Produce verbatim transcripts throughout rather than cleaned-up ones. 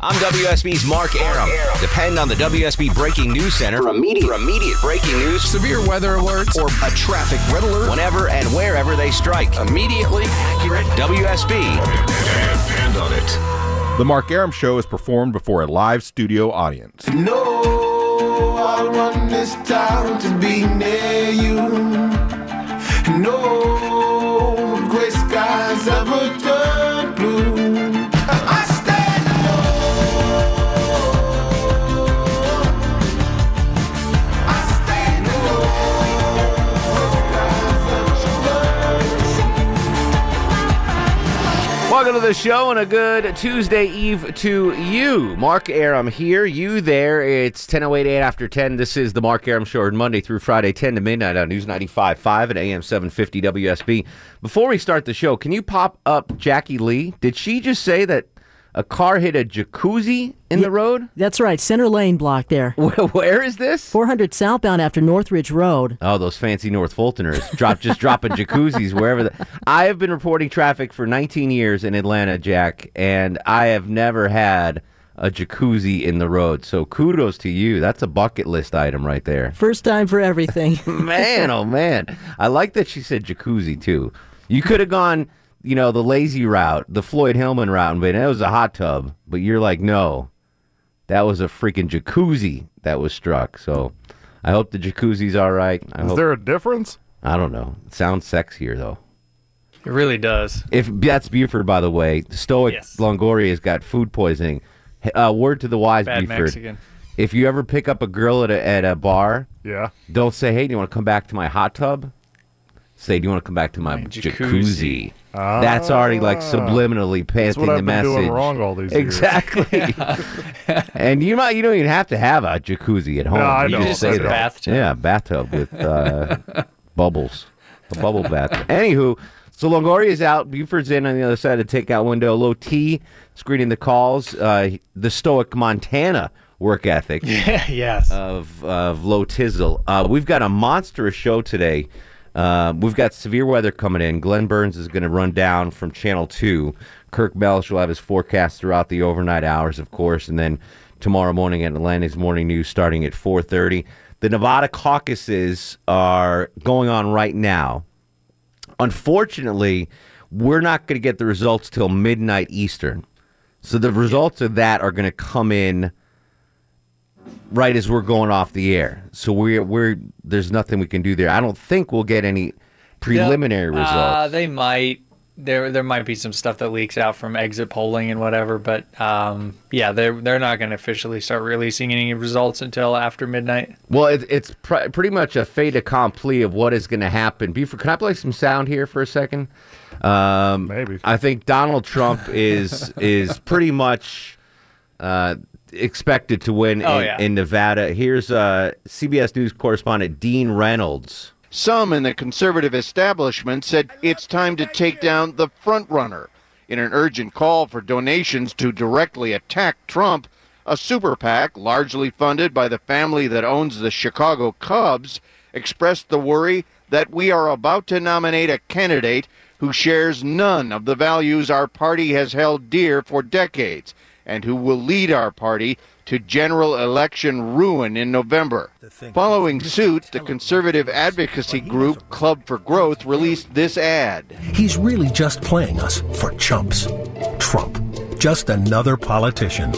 I'm W S B's Mark Arum. Depend on the W S B Breaking News Center for immediate, for immediate breaking news, severe weather alerts, or a traffic red alert whenever and wherever they strike. Immediately accurate W S B. Depend on it. The Mark Arum Show is performed before a live studio audience. No, I want this town to be near you. No, gray skies ever turn blue. I stand alone. I stand alone. Welcome to the show and a good Tuesday Eve to you. Mark Arum here, you there. It's ten oh eight, eight after ten. This is the Mark Arum Show, Monday through Friday, ten to midnight on News ninety-five point five and A M seven fifty W S B. Before we start the show, can you pop up Jackie Lee? Did she just say that a car hit a jacuzzi in yeah, the road? That's right, center lane block there. Where is this? four hundred southbound after Northridge Road. Oh, those fancy North Fultoners drop just dropping jacuzzis wherever. The, I have been reporting traffic for nineteen years in Atlanta, Jack, and I have never had a jacuzzi in the road. So kudos to you. That's a bucket list item right there. First time for everything. Man, oh man. I like that she said jacuzzi too. You could have gone, you know, the lazy route, the Floyd Hillman route, but it was a hot tub. But you're like, no, that was a freaking jacuzzi that was struck. So I hope the jacuzzi's all right. I Is hope... there a difference? I don't know. It sounds sexier, though. It really does. If that's Buford, by the way. Stoic yes. Longoria's got food poisoning. Uh, word to the wise, Bad Buford. Mexican. If you ever pick up a girl at a, at a bar, yeah, don't say, hey, do you want to come back to my hot tub? Say, do you want to come back to my jacuzzi? jacuzzi? Ah, that's already like subliminally panting the message. That's what I've been doing wrong all these years. Exactly. And you might you don't even have to have a jacuzzi at home. No, I you don't. Just say a bathtub. Yeah, bathtub with uh, bubbles. A bubble bath. Anywho, so Longoria's out. Buford's in on the other side of the takeout window. Low T screening the calls. Uh, the stoic Montana work ethic. Yes. Of, of Low Tizzle. Uh, we've got a monstrous show today. Uh, we've got severe weather coming in. Glenn Burns is going to run down from Channel two. Kirk Bellish will have his forecast throughout the overnight hours, of course, and then tomorrow morning at Atlanta's Morning News starting at four thirty. The Nevada caucuses are going on right now. Unfortunately, we're not going to get the results till midnight Eastern. So the results of that are going to come in right as we're going off the air. So we're, we're there's nothing we can do there. I don't think we'll get any preliminary no, uh, results. They might. There there might be some stuff that leaks out from exit polling and whatever, but um, yeah, they're, they're not going to officially start releasing any results until after midnight. Well, it, it's pr- pretty much a fait accompli of what is going to happen. Buford, can I play some sound here for a second? Um, Maybe. I think Donald Trump is is pretty much... Uh, expected to win oh, in, yeah. in Nevada. Here's uh, C B S News correspondent Dean Reynolds. Some in the conservative establishment said it's time to take down the frontrunner. In an urgent call for donations to directly attack Trump, a super PAC, largely funded by the family that owns the Chicago Cubs, expressed the worry that we are about to nominate a candidate who shares none of the values our party has held dear for decades, and who will lead our party to general election ruin in November. Following suit, the conservative advocacy group Club for Growth released this ad. He's really just playing us for chumps. Trump, just another politician.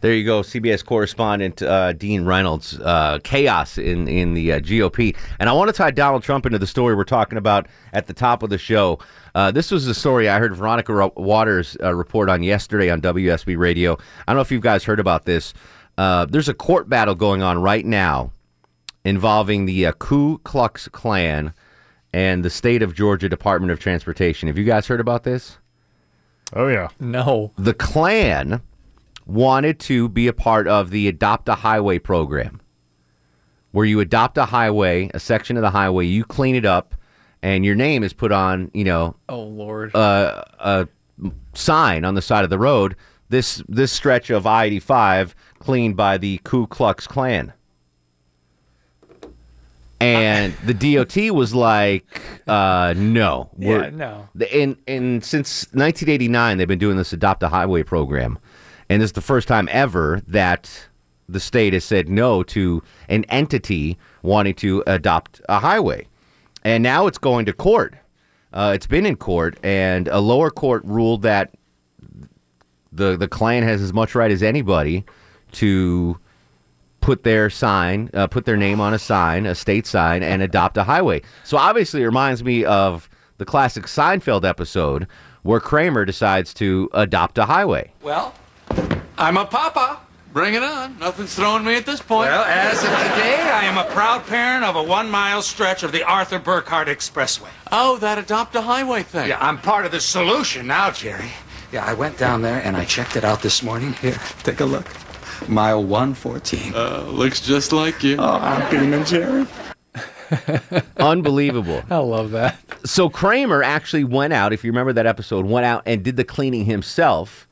There you go, C B S correspondent uh, Dean Reynolds. Uh, chaos in, in the uh, G O P. And I want to tie Donald Trump into the story we're talking about at the top of the show. Uh, this was the story I heard Veronica Re-Waters uh, report on yesterday on W S B Radio. I don't know if you guys heard about this. Uh, there's a court battle going on right now involving the uh, Ku Klux Klan and the state of Georgia Department of Transportation. Have you guys heard about this? Oh, yeah. No. The Klan wanted to be a part of the Adopt a Highway program, where you adopt a highway, a section of the highway, you clean it up, and your name is put on, you know, oh Lord, uh, a sign on the side of the road. This this stretch of I eighty-five cleaned by the Ku Klux Klan. And the D O T was like, uh, no. Yeah, no. And, and since nineteen eighty-nine, they've been doing this Adopt a Highway program. And this is the first time ever that the state has said no to an entity wanting to adopt a highway. And now it's going to court. Uh, it's been in court, and a lower court ruled that the the Klan has as much right as anybody to put their sign, uh, put their name on a sign, a state sign, and adopt a highway. So obviously it reminds me of the classic Seinfeld episode where Kramer decides to adopt a highway. Well, I'm a papa. Bring it on. Nothing's throwing me at this point. Well, as of today, I am a proud parent of a one-mile stretch of the Arthur Burkhart Expressway. Oh, that adopt a highway thing. Yeah, I'm part of the solution now, Jerry. Yeah, I went down there and I checked it out this morning. Here, take a look. Mile one fourteen. Uh, looks just like you. Oh, I'm Beeman, Jerry. Unbelievable. I love that. So Kramer actually went out, if you remember that episode, went out and did the cleaning himself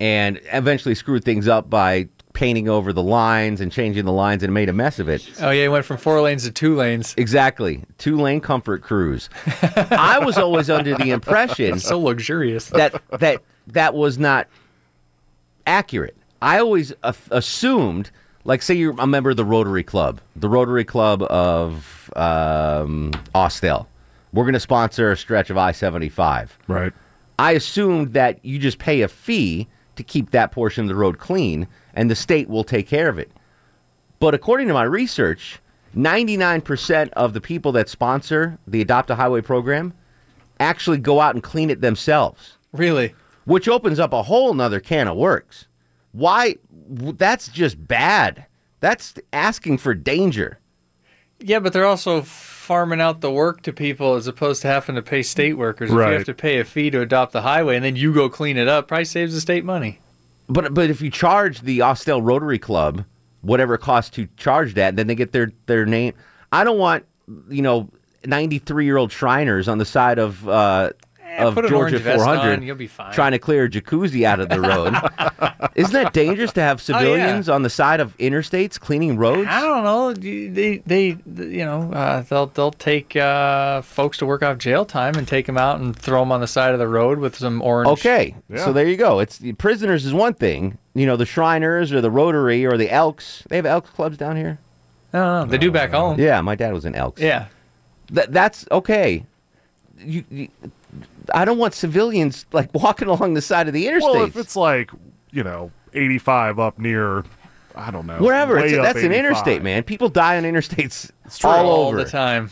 and eventually screwed things up by painting over the lines and changing the lines and made a mess of it. Oh, yeah, he went from four lanes to two lanes. Exactly. Two-lane comfort cruise. I was always under the impression... so luxurious. ...that that that was not accurate. I always uh, assumed, like, say you're a member of the Rotary Club, the Rotary Club of um, Austell. We're going to sponsor a stretch of I seventy-five. Right. I assumed that you just pay a fee to keep that portion of the road clean, and the state will take care of it. But according to my research, ninety-nine percent of the people that sponsor the Adopt a Highway program actually go out and clean it themselves. Really? Which opens up a whole nother can of worms. Why? That's just bad. That's asking for danger. Yeah, but they're also farming out the work to people as opposed to having to pay state workers. Right. If you have to pay a fee to adopt the highway and then you go clean it up, probably saves the state money. But but if you charge the Austell Rotary Club whatever it costs to charge that, then they get their, their name. I don't want, you know, ninety-three-year-old Shriners on the side of uh, eh, of Georgia four hundred on, you'll be fine. Trying to clear a jacuzzi out of the road. Isn't that dangerous to have civilians oh, yeah. on the side of interstates cleaning roads? I don't know. They, they you know, uh, they'll they'll take uh, folks to work off jail time and take them out and throw them on the side of the road with some orange. Okay, yeah. So there you go. It's prisoners is one thing. You know, the Shriners or the Rotary or the Elks. They have Elks clubs down here. I don't know. They do back home. Yeah, my dad was in Elks. Yeah, Th- that's okay. You, you, I don't want civilians like walking along the side of the interstate. Well, if it's like, you know, eighty-five up near, I don't know, wherever. It's, that's eighty-five. An interstate, man. People die on interstates all, all over the time.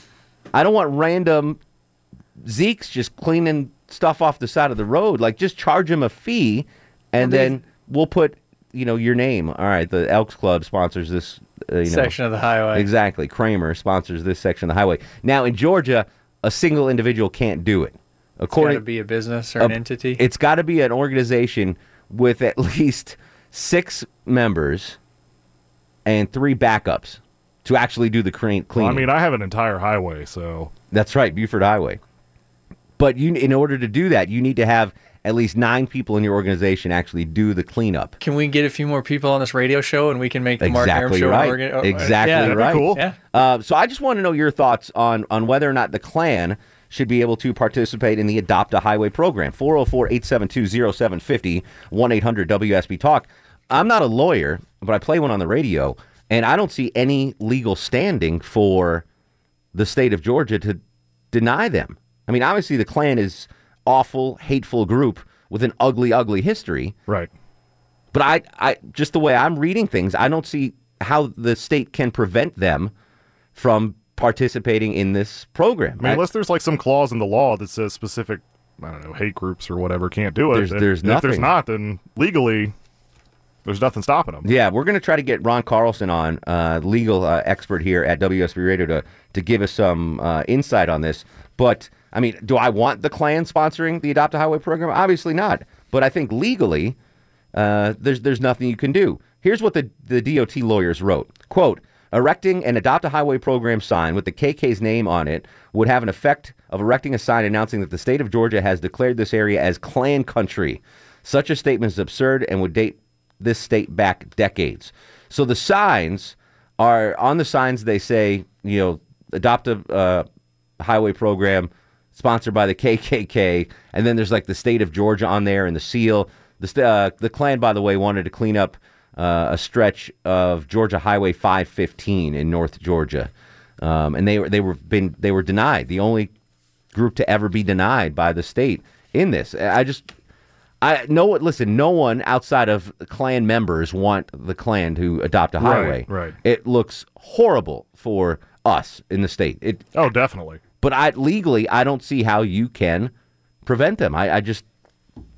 I don't want random Zeke's just cleaning stuff off the side of the road. Like, just charge them a fee, and well, then we'll put, you know, your name. All right, the Elks Club sponsors this uh, you section know, of the highway. Exactly. Kramer sponsors this section of the highway. Now in Georgia, a single individual can't do it. According, it's got to be a business or an a, entity? It's got to be an organization with at least six members and three backups to actually do the clean cleaning. Well, I mean, I have an entire highway, so... That's right, Buford Highway. But you, in order to do that, you need to have at least nine people in your organization actually do the cleanup. Can we get a few more people on this radio show and we can make the exactly Mark Arum right. show? Organ- oh, exactly yeah, right. That'd be cool. Yeah. Uh, so I just want to know your thoughts on, on whether or not the Klan should be able to participate in the Adopt a Highway program. four oh four, eight seven two, oh seven five oh, one eight hundred W S B Talk. I'm not a lawyer, but I play one on the radio, and I don't see any legal standing for the state of Georgia to deny them. I mean, obviously the Klan is awful, hateful group with an ugly, ugly history. Right. But I, I just the way I'm reading things, I don't see how the state can prevent them from participating in this program. I mean, right? Unless there's like some clause in the law that says specific, I don't know, hate groups or whatever can't do it. There's, there's if, nothing. If there's not, then legally, there's nothing stopping them. Yeah, we're going to try to get Ron Carlson on, uh, legal uh, expert here at W S B Radio, to, to give us some uh, insight on this. But, I mean, do I want the Klan sponsoring the Adopt a Highway program? Obviously not. But I think legally, uh, there's there's nothing you can do. Here's what the, the D O T lawyers wrote. Quote, erecting an Adopt a Highway program sign with the K K's name on it would have an effect of erecting a sign announcing that the state of Georgia has declared this area as Klan country. Such a statement is absurd and would date this state back decades. So the signs are, on the signs they say, you know, adopt a uh, highway program sponsored by the K K K, and then there's like the state of Georgia on there and the seal. The, uh, the Klan, by the way, wanted to clean up uh, a stretch of Georgia Highway five fifteen in North Georgia, um, and they were they were been they were denied. The only group to ever be denied by the state in this. I just. I no listen, no one outside of Klan members want the Klan to adopt a highway. Right, right. It looks horrible for us in the state. It, oh, definitely. But I legally, I don't see how you can prevent them. I, I just,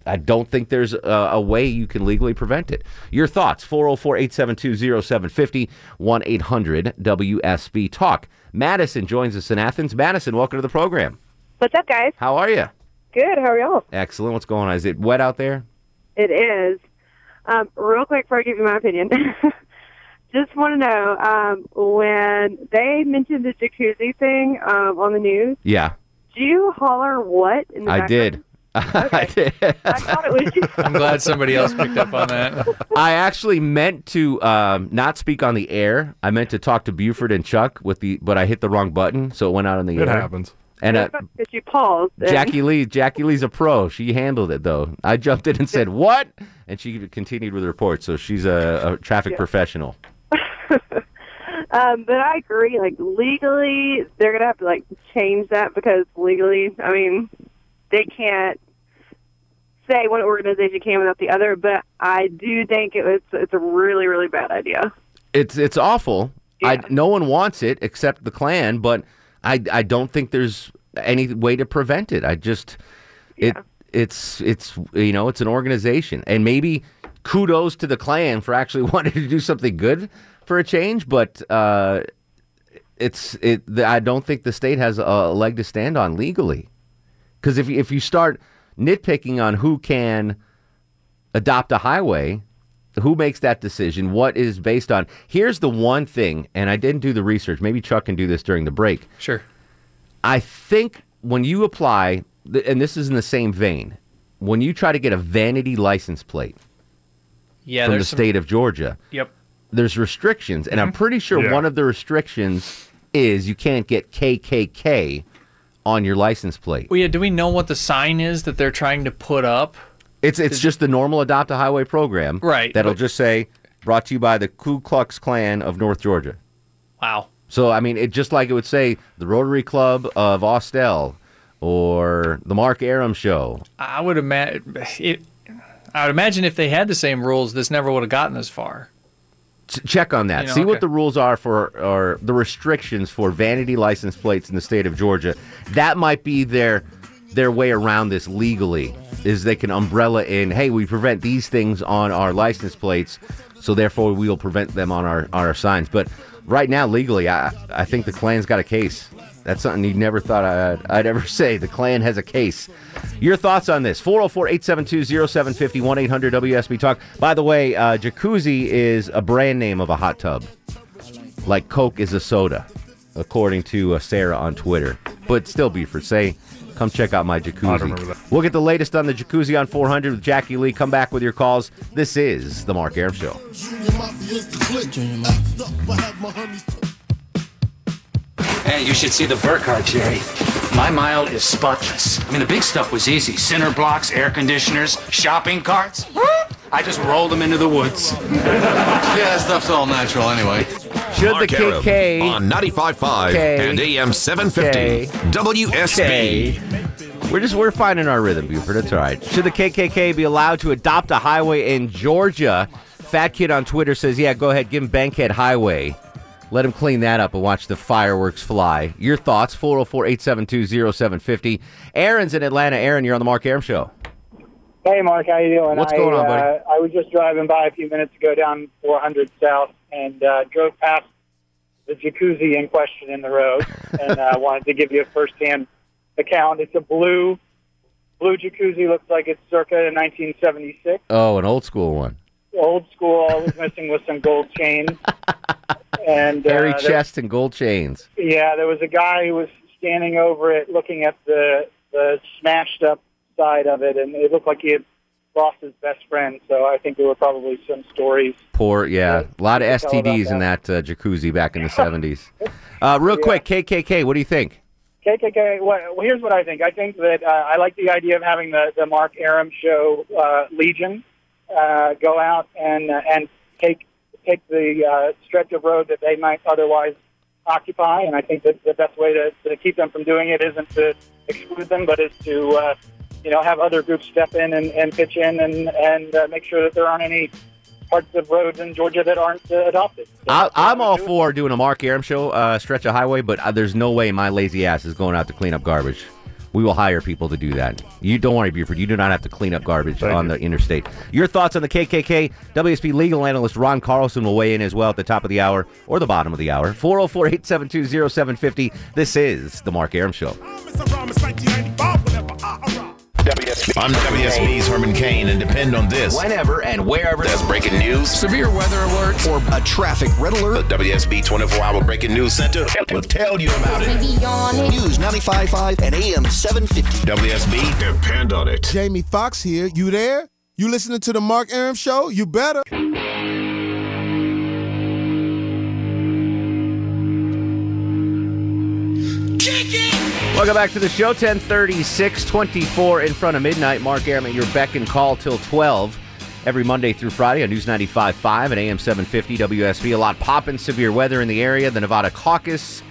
I don't think there's a, a way you can legally prevent it. Your thoughts, four oh four, eight seven two, oh seven five oh, one eight hundred W S B Talk. Madison joins us in Athens. Madison, welcome to the program. What's up, guys? How are you? Good. How are y'all? Excellent. What's going on? Is it wet out there? It is. Um, real quick before I give you my opinion, just want to know, um, when they mentioned the jacuzzi thing um, on the news, yeah. Did you holler what in the I background? Did. Okay. I did. I thought it was you. I'm glad somebody else picked up on that. I actually meant to um, not speak on the air. I meant to talk to Buford and Chuck, with the, but I hit the wrong button, so it went out on the it air. It happens. And uh, you paused, and Jackie Lee, Jackie Lee's a pro. She handled it, though. I jumped in and said, what? And she continued with the report, so she's a, a traffic yeah. professional. um, but I agree. Like, legally, they're going to have to, like, change that because legally, I mean, they can't say one organization can without the other, but I do think it was, it's a really, really bad idea. It's, it's awful. Yeah. I, no one wants it except the Klan, but... I, I don't think there's any way to prevent it. I just, yeah. it it's, it's you know, it's an organization. And maybe kudos to the Klan for actually wanting to do something good for a change, but uh, it's it. I don't think the state has a leg to stand on legally. Because if, if you start nitpicking on who can adopt a highway, who makes that decision, what is based on. Here's the one thing, and I didn't do the research. Maybe Chuck can do this during the break. Sure. I think when you apply, and this is in the same vein, when you try to get a vanity license plate yeah, from the state some... of Georgia, yep. there's restrictions. And mm-hmm. I'm pretty sure yeah. one of the restrictions is you can't get K K K on your license plate. Well, yeah, do we know what the sign is that they're trying to put up? It's it's just the normal Adopt a Highway program, right? That'll but, just say, brought to you by the Ku Klux Klan of North Georgia. Wow. So, I mean, it just like it would say, the Rotary Club of Austell, or the Mark Arum Show. I would, ima- it, I would imagine if they had the same rules, this never would have gotten this far. Check on that. You know, See okay. what the rules are for, or the restrictions for vanity license plates in the state of Georgia. That might be their... their way around this legally is they can umbrella in, hey, we prevent these things on our license plates, so therefore we will prevent them on our, on our signs. But right now, legally, I I think the Klan's got a case. That's something you never thought I'd, I'd ever say. The Klan has a case. Your thoughts on this? four oh four, eight seven two, oh seven five oh, one eight hundred W S B Talk. By the way, uh, jacuzzi is a brand name of a hot tub. Like Coke is a soda, according to uh, Sarah on Twitter. But still, Buford, say... come check out my jacuzzi. We'll get the latest on the Jacuzzi on four hundred with Jackie Lee. Come back with your calls. This is The Mark Arum Show. Hey, you should see the Burkhart, Jerry. My mile is spotless. I mean, the big stuff was easy. Cinder blocks, air conditioners, shopping carts. I just rolled them into the woods. Yeah, that stuff's all natural anyway. Should Mark the K K K- on ninety-five point five K- and A M seven fifty K- W S B. K- we're just we're finding our rhythm, Buford. That's all right. Should the K K K be allowed to adopt a highway in Georgia? Fat Kid on Twitter says, "Yeah, go ahead, give him Bankhead Highway. Let him clean that up and watch the fireworks fly." Your thoughts? four oh four, eight seven two, oh seven five oh. Aaron's in Atlanta. Aaron, you're on the Mark Arum Show. Hey, Mark, how you doing? What's I, going on, buddy? Uh, I was just driving by a few minutes ago down four hundred South and uh, drove past the jacuzzi in question in the road and uh, wanted to give you a first-hand account. It's a blue blue jacuzzi looks like it's circa nineteen seventy-six. Oh, an old school one. Old school. All was missing was some gold chains. And hairy uh, chest and gold chains. Yeah, there was a guy who was standing over it looking at the the smashed up side of it, and it looked like he had lost his best friend, so I think there were probably some stories. Poor, yeah. A lot of S T Ds in that uh, jacuzzi back in the seventies. Uh, real yeah. quick, K K K, what do you think? K K K, well, here's what I think. I think that uh, I like the idea of having the, the Mark Arum show uh, Legion uh, go out and uh, and take take the uh, stretch of road that they might otherwise occupy, and I think that the best way to, to keep them from doing it isn't to exclude them, but is to... Uh, you know, have other groups step in and, and pitch in and, and uh, make sure that there aren't any parts of roads in Georgia that aren't uh, adopted. So I, I'm all do. for doing a Mark Arum show, uh, stretch a highway, but uh, there's no way my lazy ass is going out to clean up garbage. We will hire people to do that. You don't worry, Buford. You do not have to clean up garbage Thank on you. the interstate. Your thoughts on the K K K? W S B legal analyst Ron Carlson will weigh in as well at the top of the hour or the bottom of the hour. four oh four, eight seven two, oh seven five oh. This is the Mark Arum Show. I'm W S B's Herman Kane, and depend on this whenever and wherever there's breaking news, severe weather alert, or a traffic red alert. The W S B twenty-four hour Breaking News Center will tell you about it. News ninety-five point five and A M seven fifty. W S B, depend on it. Jamie Foxx here. You there? You listening to the Mark Arum Show? You better. Welcome back to the show. ten thirty-six, twenty-four in front of midnight. Mark Arum at your beck and call till twelve every Monday through Friday on News ninety-five point five and A M seven fifty W S B. A lot popping, severe weather in the area, the Nevada caucus,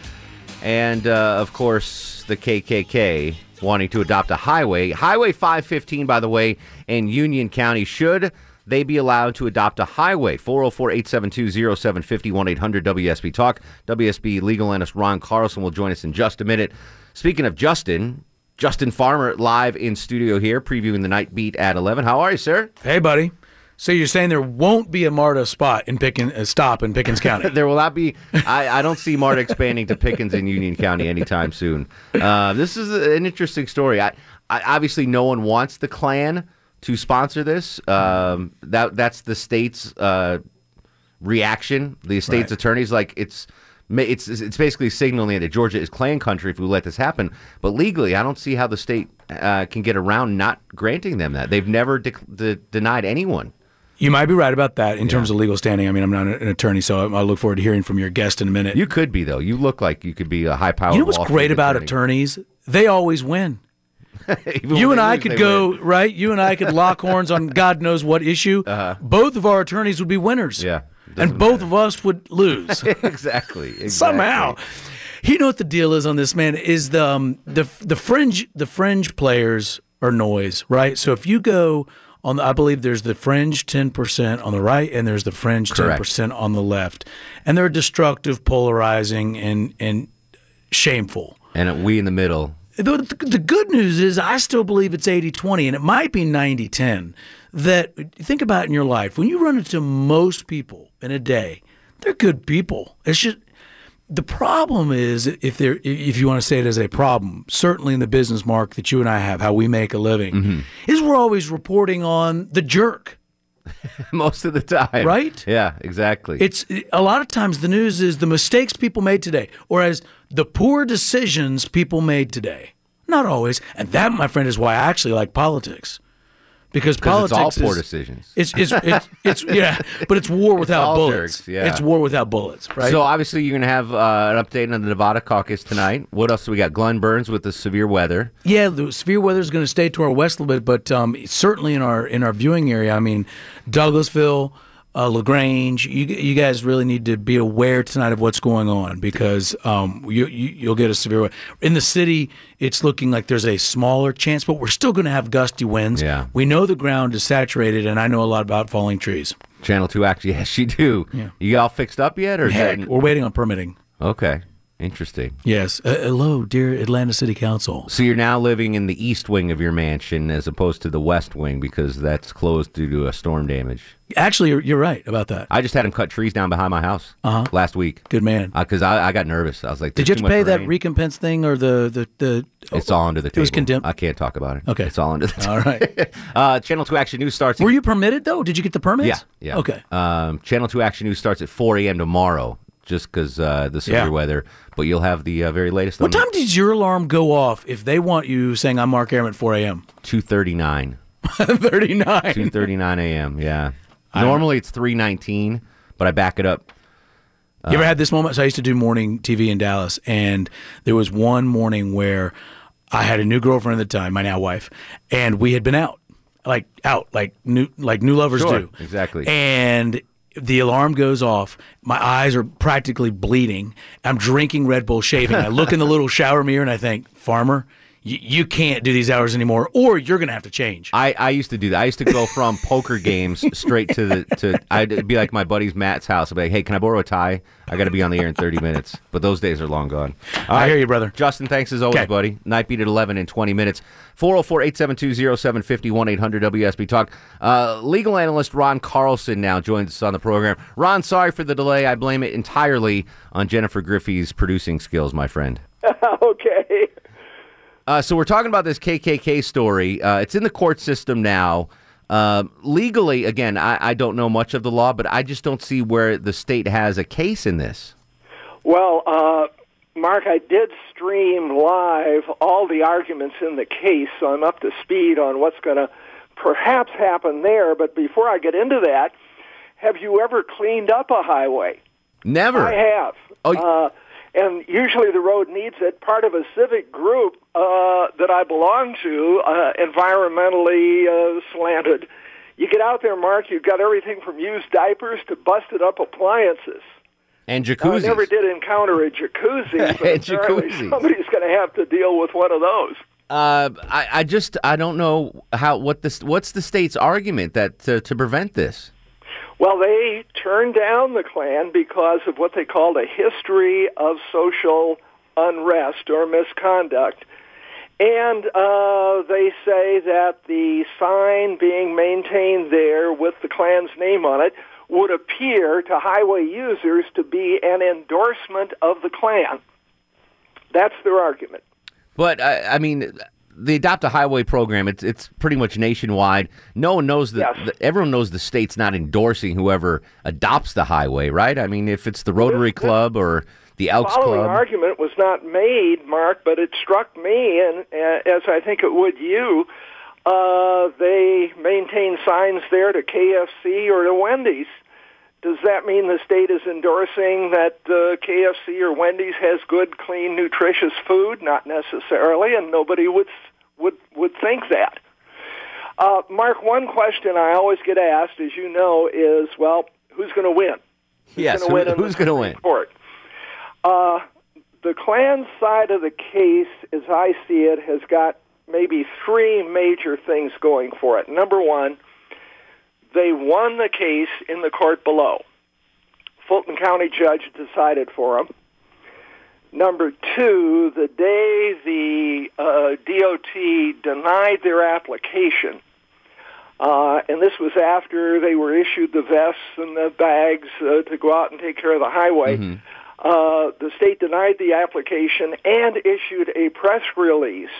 and, uh, of course, the K K K wanting to adopt a highway. Highway five fifteen, by the way, in Union County. Should they be allowed to adopt a highway? four oh four, eight seven two, oh seven five oh, one eight hundred W S B talk. W S B legal analyst Ron Carlson will join us in just a minute. Speaking of Justin, Justin Farmer live in studio here, previewing the night beat at eleven. How are you, sir? Hey, buddy. So you're saying there won't be a MARTA spot in Pickens, uh, stop in Pickens County? There will not be. I, I don't see MARTA expanding to Pickens and Union County anytime soon. Uh, this is an interesting story. I, I obviously, no one wants the Klan to sponsor this. Um, that that's the state's uh, reaction. The state's right. attorney's like it's. It's it's basically signaling that Georgia is Klan country if we let this happen. But legally, I don't see how the state uh, can get around not granting them that. They've never de- de- denied anyone. You might be right about that in yeah. terms of legal standing. I mean, I'm not an attorney, so I look forward to hearing from your guest in a minute. You could be, though. You look like you could be a high-powered You know what's great about attorney. attorneys? They always win. You and I lose, could go, win. right? You and I could lock horns on God knows what issue. Uh-huh. Both of our attorneys would be winners. Yeah. Doesn't and both matter. of us would lose. exactly, exactly. Somehow. You know what the deal is on this, man, is the um, the the fringe the fringe players are noise, right? So if you go on, the, I believe there's the fringe ten percent on the right and there's the fringe Correct. ten percent on the left. And they're destructive, polarizing, and, and shameful. And we in the middle. The, the good news is I still believe it's eighty twenty, and it might be ninety ten. That think about in your life, when you run into most people in a day, they're good people. It's just the problem is if they're if you want to say it as a problem, certainly in the business market that you and I have, how we make a living, mm-hmm. is we're always reporting on the jerk. Most of the time, right? Yeah, exactly. It's a lot of times the news is the mistakes people made today, or as the poor decisions people made today. Not always, and that, my friend, is why I actually like politics. Because politics it's all poor is, decisions. It's, it's, it's, it's, yeah, but it's war without it's bullets. Jerks, yeah. It's war without bullets, right? So obviously you're going to have uh, an update on the Nevada caucus tonight. What else do we got? Glenn Burns with the severe weather. Yeah, the severe weather is going to stay to our west a little bit, but um, certainly in our in our viewing area. I mean, Douglasville, uh, LaGrange, you you guys really need to be aware tonight of what's going on because um, you, you, you'll get a severe weather. In the city, it's looking like there's a smaller chance, but we're still going to have gusty winds. Yeah. We know the ground is saturated, and I know a lot about falling trees. Channel two, actually, yes, you do. Yeah. You all fixed up yet? or Heck, that... We're waiting on permitting. Okay. Interesting. Yes. Uh, hello, dear Atlanta City Council. So you're now living in the east wing of your mansion as opposed to the west wing because that's closed due to a storm damage. Actually, you're, you're right about that. I just had them cut trees down behind my house uh-huh. last week. Good man. Because uh, I, I got nervous. I was like, did you have to pay rain. that recompense thing or the... the, the oh, it's all under the table. It was condemned. I can't talk about it. Okay. It's all under the table. All right. uh, Channel two Action News starts... Were you permitted, though? Did you get the permits? Yeah. yeah. Okay. Um, Channel two Action News starts at four a.m. tomorrow. Just because uh, the severe yeah. weather, but you'll have the uh, very latest. What time did your alarm go off if they want you saying, I'm Mark Arum at four a.m.? two thirty-nine thirty-nine two thirty-nine a.m., yeah. I Normally it's three nineteen, but I back it up. You uh, ever had this moment? So I used to do morning T V in Dallas, and there was one morning where I had a new girlfriend at the time, my now wife, and we had been out, like out, like new, like new lovers sure, do. Exactly. And... the alarm goes off. My eyes are practically bleeding. I'm drinking Red Bull shaving. I look in the little shower mirror and I think, Farmer, you, you can't do these hours anymore or you're going to have to change. I, I used to do that. I used to go from poker games straight to the... to. I'd be like my buddy's Matt's house. I'd be like, hey, can I borrow a tie? I got to be on the air in thirty minutes. But those days are long gone. All right. I hear you, brother. Justin, thanks as always, okay. buddy. Night Beat at eleven in twenty minutes. four oh four, eight seven two, oh seven five oh, one eight hundred W S B Talk. Uh, legal analyst Ron Carlson now joins us on the program. Ron, sorry for the delay. I blame it entirely on Jennifer Griffey's producing skills, my friend. Okay. Uh, so we're talking about this K K K story. Uh, it's in the court system now. Uh, legally, again, I, I don't know much of the law, but I just don't see where the state has a case in this. Well, uh, Mark, I did stream live all the arguments in the case, so I'm up to speed on what's going to perhaps happen there. But before I get into that, have you ever cleaned up a highway? Never. I have. Oh. Uh, and usually the road needs it. Part of a civic group uh, that I belong to, uh, environmentally uh, slanted. You get out there, Mark, you've got everything from used diapers to busted-up appliances. And jacuzzis. Now, I never did encounter a jacuzzi, but apparently jacuzzi. somebody's going to have to deal with one of those. Uh, I, I just I don't know how what this what's the state's argument that uh, to prevent this? Well, they turned down the Klan because of what they called a history of social unrest or misconduct. And uh, they say that the sign being maintained there with the Klan's name on it would appear to highway users to be an endorsement of the Klan. That's their argument. But, I, I mean... the Adopt a Highway program, it's it's pretty much nationwide. No one knows the, yes. the everyone knows the state's not endorsing whoever adopts the highway, right? I mean, if it's the Rotary this, Club or the Elks Club. The following argument was not made, Mark, but it struck me, and uh, as I think it would you, uh, they maintain signs there to K F C or to Wendy's. Does that mean the state is endorsing that uh, K F C or Wendy's has good, clean, nutritious food? Not necessarily, and nobody would would would think that. Uh, Mark, one question I always get asked, as you know, is, well, who's going to win? Who's yes, gonna who, win who's going to win? Uh, the Klan side of the case, as I see it, has got maybe three major things going for it. Number one, they won the case in the court below. Fulton County judge decided for them. Number two, the day the uh, D O T denied their application, uh, and this was after they were issued the vests and the bags uh, to go out and take care of the highway, mm-hmm. uh, the state denied the application and issued a press release.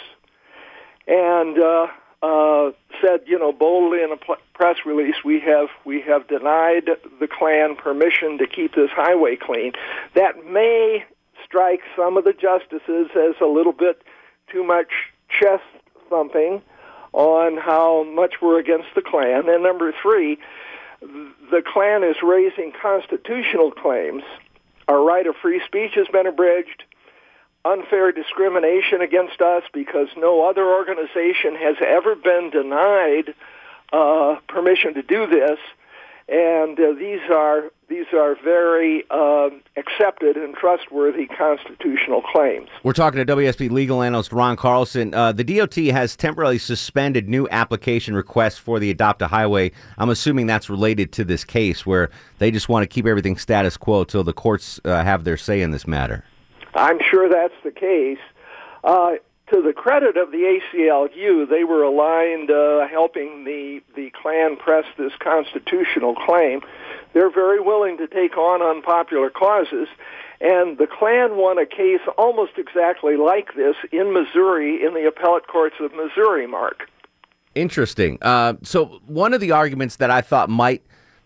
And... Uh, Uh, said, you know, boldly in a pl- press release, we have we have denied the Klan permission to keep this highway clean. That may strike some of the justices as a little bit too much chest thumping on how much we're against the Klan. And number three, the Klan is raising constitutional claims. Our right of free speech has been abridged. Unfair discrimination against us because no other organization has ever been denied uh, permission to do this, and uh, these are these are very uh, accepted and trustworthy constitutional claims. We're talking to W S B legal analyst Ron Carlson. Uh, the D O T has temporarily suspended new application requests for the Adopt a Highway. I'm assuming that's related to this case where they just want to keep everything status quo till the courts uh, have their say in this matter. I'm sure that's the case. Uh, to the credit of the A C L U, they were aligned uh, helping the, the Klan press this constitutional claim. They're very willing to take on unpopular causes, and the Klan won a case almost exactly like this in Missouri, in the appellate courts of Missouri, Mark. Interesting. Uh, so one of the arguments that I thought might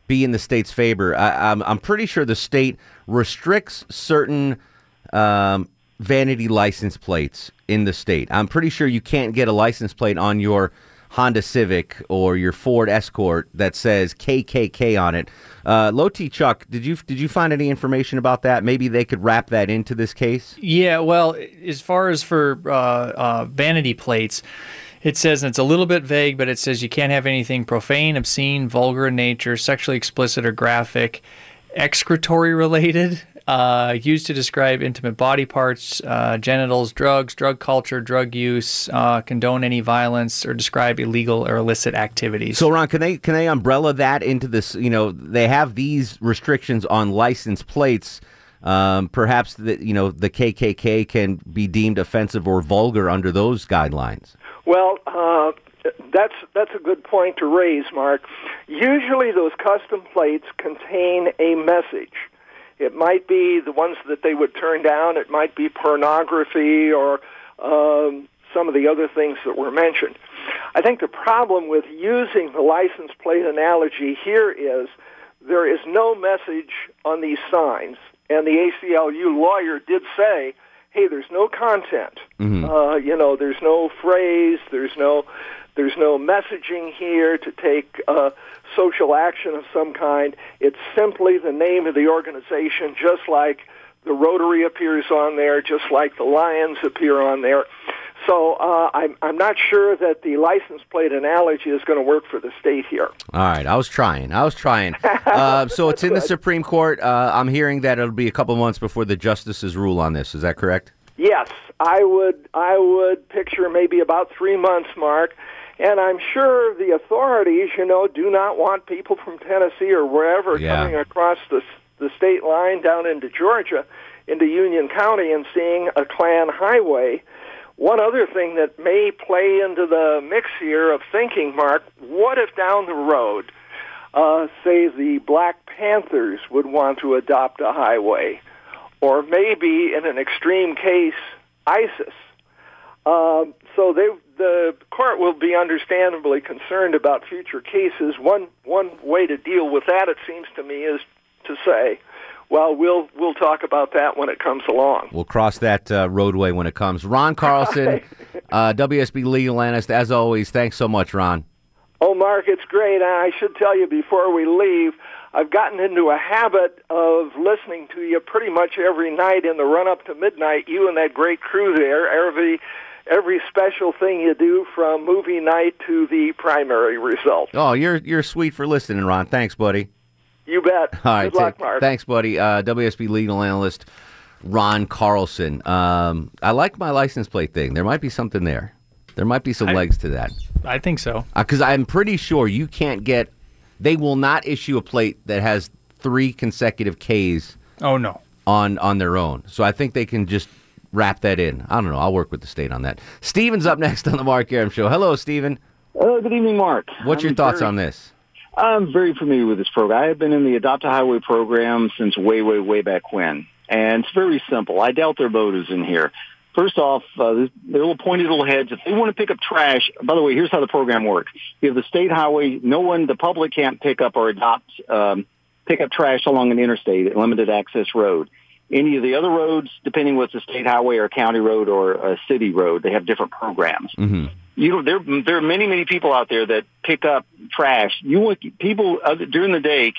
be in the state's favor, I, I'm, I'm pretty sure the state restricts certain um, vanity license plates in the state. I'm pretty sure you can't get a license plate on your Honda Civic or your Ford Escort that says K K K on it. Uh, Low T Chuck, did you did you find any information about that? Maybe they could wrap that into this case? Yeah, well, as far as for uh, uh, vanity plates, it says, and it's a little bit vague, but it says you can't have anything profane, obscene, vulgar in nature, sexually explicit or graphic, excretory related, uh, used to describe intimate body parts, uh, genitals, drugs, drug culture, drug use, uh, condone any violence, or describe illegal or illicit activities. So, Ron, can they can they umbrella that into this? You know, they have these restrictions on license plates. Um, perhaps the, you know, the K K K can be deemed offensive or vulgar under those guidelines. Well, uh, that's that's a good point to raise, Mark. Usually those custom plates contain a message. It might be the ones that they would turn down. It might be pornography or um, some of the other things that were mentioned. I think the problem with using the license plate analogy here is there is no message on these signs. And the A C L U lawyer did say, hey, there's no content. Mm-hmm. Uh, you know, there's no phrase, there's no there's no messaging here to take uh, social action of some kind. It's simply the name of the organization, just like the Rotary appears on there, just like the Lions appear on there. So uh, I'm, I'm not sure that the license plate analogy is going to work for the state here. All right. I was trying. I was trying. Uh, so it's in the Supreme Court. Uh, I'm hearing that it'll be a couple months before the justices rule on this. Is that correct? Yes. I would, I would picture maybe about three months, Mark. And I'm sure the authorities, you know, do not want people from Tennessee or wherever yeah. coming across the, the state line down into Georgia, into Union County, and seeing a Klan highway. One other thing that may play into the mix here of thinking, Mark, what if down the road, uh, say the Black Panthers would want to adopt a highway, or maybe in an extreme case, ISIS? Uh, so they, the court will be understandably concerned about future cases. One one way to deal with that, it seems to me, is to say, well, we'll we'll talk about that when it comes along. We'll cross that uh, roadway when it comes. Ron Carlson, uh, W S B legal analyst, as always, thanks so much, Ron. Oh, Mark, it's great. And I should tell you before we leave, I've gotten into a habit of listening to you pretty much every night in the run-up to midnight, you and that great crew there, every every special thing you do from movie night to the primary result. Oh, you're you're sweet for listening, Ron. Thanks, buddy. You bet. All right, Good luck, t- Mark. Thanks, buddy. Uh, W S B legal analyst Ron Carlson. Um, I like my license plate thing. There might be something there. There might be some I, legs to that. I think so. Because uh, I'm pretty sure you can't get, they will not issue a plate that has three consecutive Ks oh, no. on, on their own. So I think they can just wrap that in. I don't know. I'll work with the state on that. Stephen's up next on the Mark Arum Show. Hello, Stephen. Hello, good evening, Mark. What's I'm your thoughts very- on this? I'm very familiar with this program. I have been in the Adopt a Highway program since way, way, way back when. And it's very simple. I doubt their motives in here. First off, uh, their little pointy little heads, if they want to pick up trash, by the way, here's how the program works. You have the state highway. No one, the public can't pick up or adopt, um, pick up trash along an interstate, a limited access road. Any of the other roads, depending what's a state highway or a county road or a city road, they have different programs. Mm-hmm. You know, there, there are many, many people out there that pick up trash. You want people other, during the day,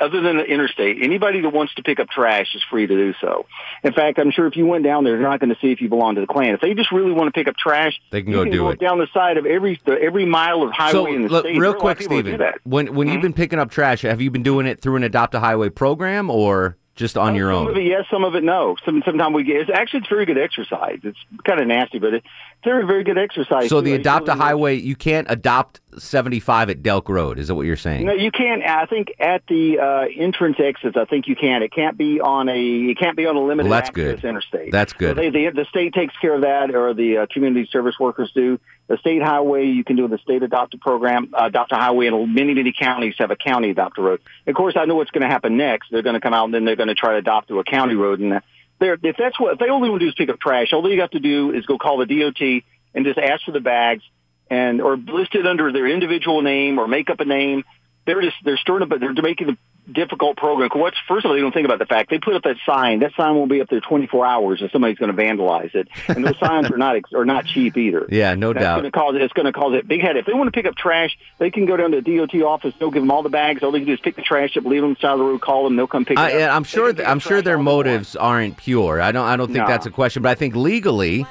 other than the interstate, anybody that wants to pick up trash is free to do so. In fact, I'm sure if you went down there, you're not going to see if you belong to the Klan. If they just really want to pick up trash, they can go can do go it down the side of every every mile of highway so, in the look, state. Real quick, Stephen, when when mm-hmm. you've been picking up trash, have you been doing it through an Adopt a Highway program or? Just on your own? Some of it yes, some of it no. Some, sometimes we get, it's actually it's very good exercise. It's kind of nasty, but it's very, very good exercise. So the adopt a highway, you can't adopt seventy-five at Delk Road, is that what you're saying? No, you can't. I think at the uh, entrance exits, I think you can. It can't be on a, it can't be on a limited well, that's access good. interstate. That's good. So they, they, the state takes care of that, or the uh, community service workers do. The state highway, you can do the state adopted program, uh, adopt a highway, and many, many counties have a county adopt a road. Of course, I know what's going to happen next. They're going to come out and then they're going to try to adopt to a county road. And they're, if that's what, if they only want to do is pick up trash, all you have to do is go call the D O T and just ask for the bags, and or list it under their individual name or make up a name. They're just, they're stirring up, they're making the difficult program. What's, first of all, they don't think about the fact they put up that sign. That sign won't be up there twenty-four hours if somebody's going to vandalize it. And those signs are not are not cheap either. Yeah, no That's doubt. Gonna cause, it's going to cause it big head. If they want to pick up trash, they can go down to the D O T office. They'll give them all the bags. All they can do is pick the trash up, leave them on the side of the road, call them. They'll come pick it uh, up. Yeah, I'm sure. Th- I'm sure their motives the aren't pure. I don't. I don't think no. that's a question. But I think legally,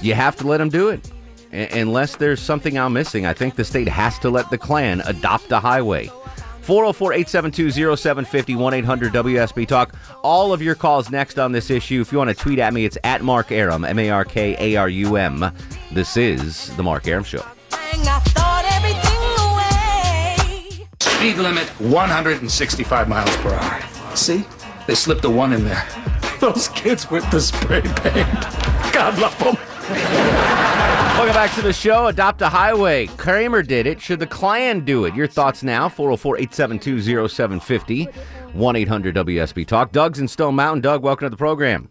you have to let them do it, a- unless there's something I'm missing. I think the state has to let the Klan adopt a highway. four oh four, eight seven two, oh seven five oh, one eight hundred W S B Talk. All of your calls next on this issue. If you want to tweet at me, it's at Mark Arum, M A R K A R U M. This is The Mark Arum Show. Speed limit, one sixty-five miles per hour. See? They slipped a one in there. Those kids with the spray paint. God love them. Welcome back to the show. Adopt a highway. Kramer did it. Should the Klan do it? Your thoughts now. four oh four, eight seven two, oh seven five oh. one eight hundred W S B Talk. Doug's in Stone Mountain. Doug, welcome to the program.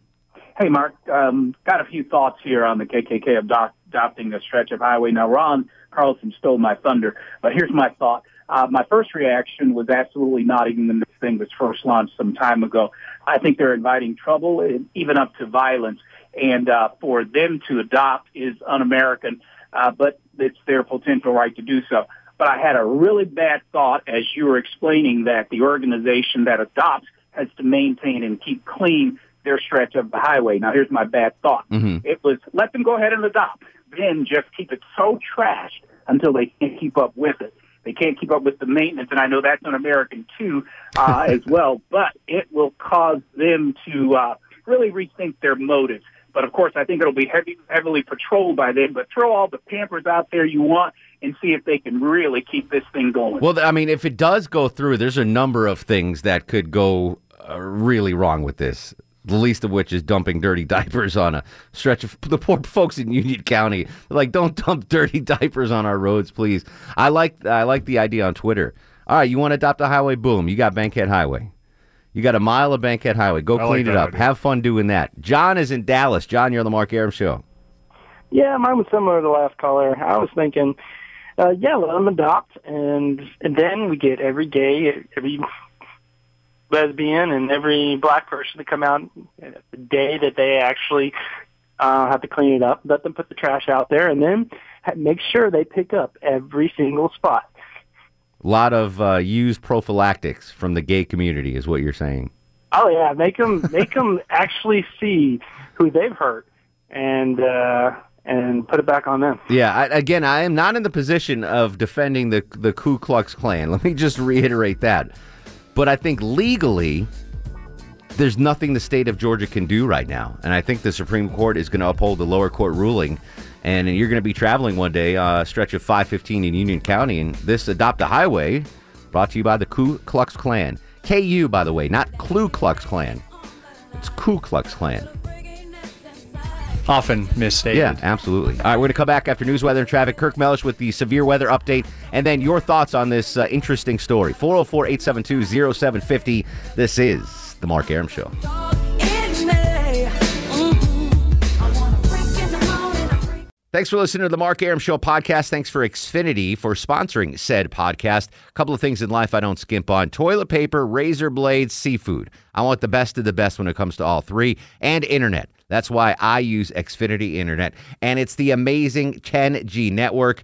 Hey, Mark. Um, got a few thoughts here on the K K K adopt- adopting a stretch of highway. Now, Ron Carlson stole my thunder, but here's my thought. Uh, my first reaction was absolutely not, even when this thing was first launched some time ago. I think they're inviting trouble, and even up to violence. And uh, for them to adopt is un-American, uh, but it's their potential right to do so. But I had a really bad thought as you were explaining that the organization that adopts has to maintain and keep clean their stretch of the highway. Now, here's my bad thought. Mm-hmm. It was, let them go ahead and adopt, then just keep it so trashed until they can't keep up with it. They can't keep up with the maintenance, and I know that's un-American, too, uh, as well, but it will cause them to uh, really rethink their motives. But, of course, I think it'll be heavy, heavily patrolled by them. But throw all the Pampers out there you want and see if they can really keep this thing going. Well, I mean, if it does go through, there's a number of things that could go uh, really wrong with this, the least of which is dumping dirty diapers on a stretch of the poor folks in Union County. Like, don't dump dirty diapers on our roads, please. I like I like the idea on Twitter. All right, you want to adopt a highway? Boom, you got Bankhead Highway. You got a mile of Bankhead Highway. Go clean like it up. Idea. Have fun doing that. John is in Dallas. John, you're on the Mark Arum Show. Yeah, mine was similar to the last caller. I was thinking, uh, yeah, let them adopt, and, and then we get every gay, every lesbian, and every black person to come out the day that they actually uh, have to clean it up. Let them put the trash out there, and then make sure they pick up every single spot. A lot of uh, used prophylactics from the gay community is what you're saying. Oh, yeah. Make them, make them actually see who they've hurt and uh, and put it back on them. Yeah. I, again, I am not in the position of defending the, the Ku Klux Klan. Let me just reiterate that. But I think legally, there's nothing the state of Georgia can do right now. And I think the Supreme Court is going to uphold the lower court ruling. And you're going to be traveling one day, uh, a stretch of five fifteen in Union County. And this Adopt a Highway, brought to you by the Ku Klux Klan. K U, by the way, not Ku Klux Klan. It's Ku Klux Klan. Often misstated. Yeah, absolutely. All right, we're going to come back after news, weather, and traffic. Kirk Bellish with the severe weather update. And then your thoughts on this uh, interesting story. four oh four, eight seven two, oh seven five oh. This is The Mark Arum Show. Thanks for listening to the Mark Arum Show podcast. Thanks for Xfinity for sponsoring said podcast. A couple of things in life I don't skimp on. Toilet paper, razor blades, seafood. I want the best of the best when it comes to all three. And internet. That's why I use Xfinity Internet. And it's the amazing ten G network.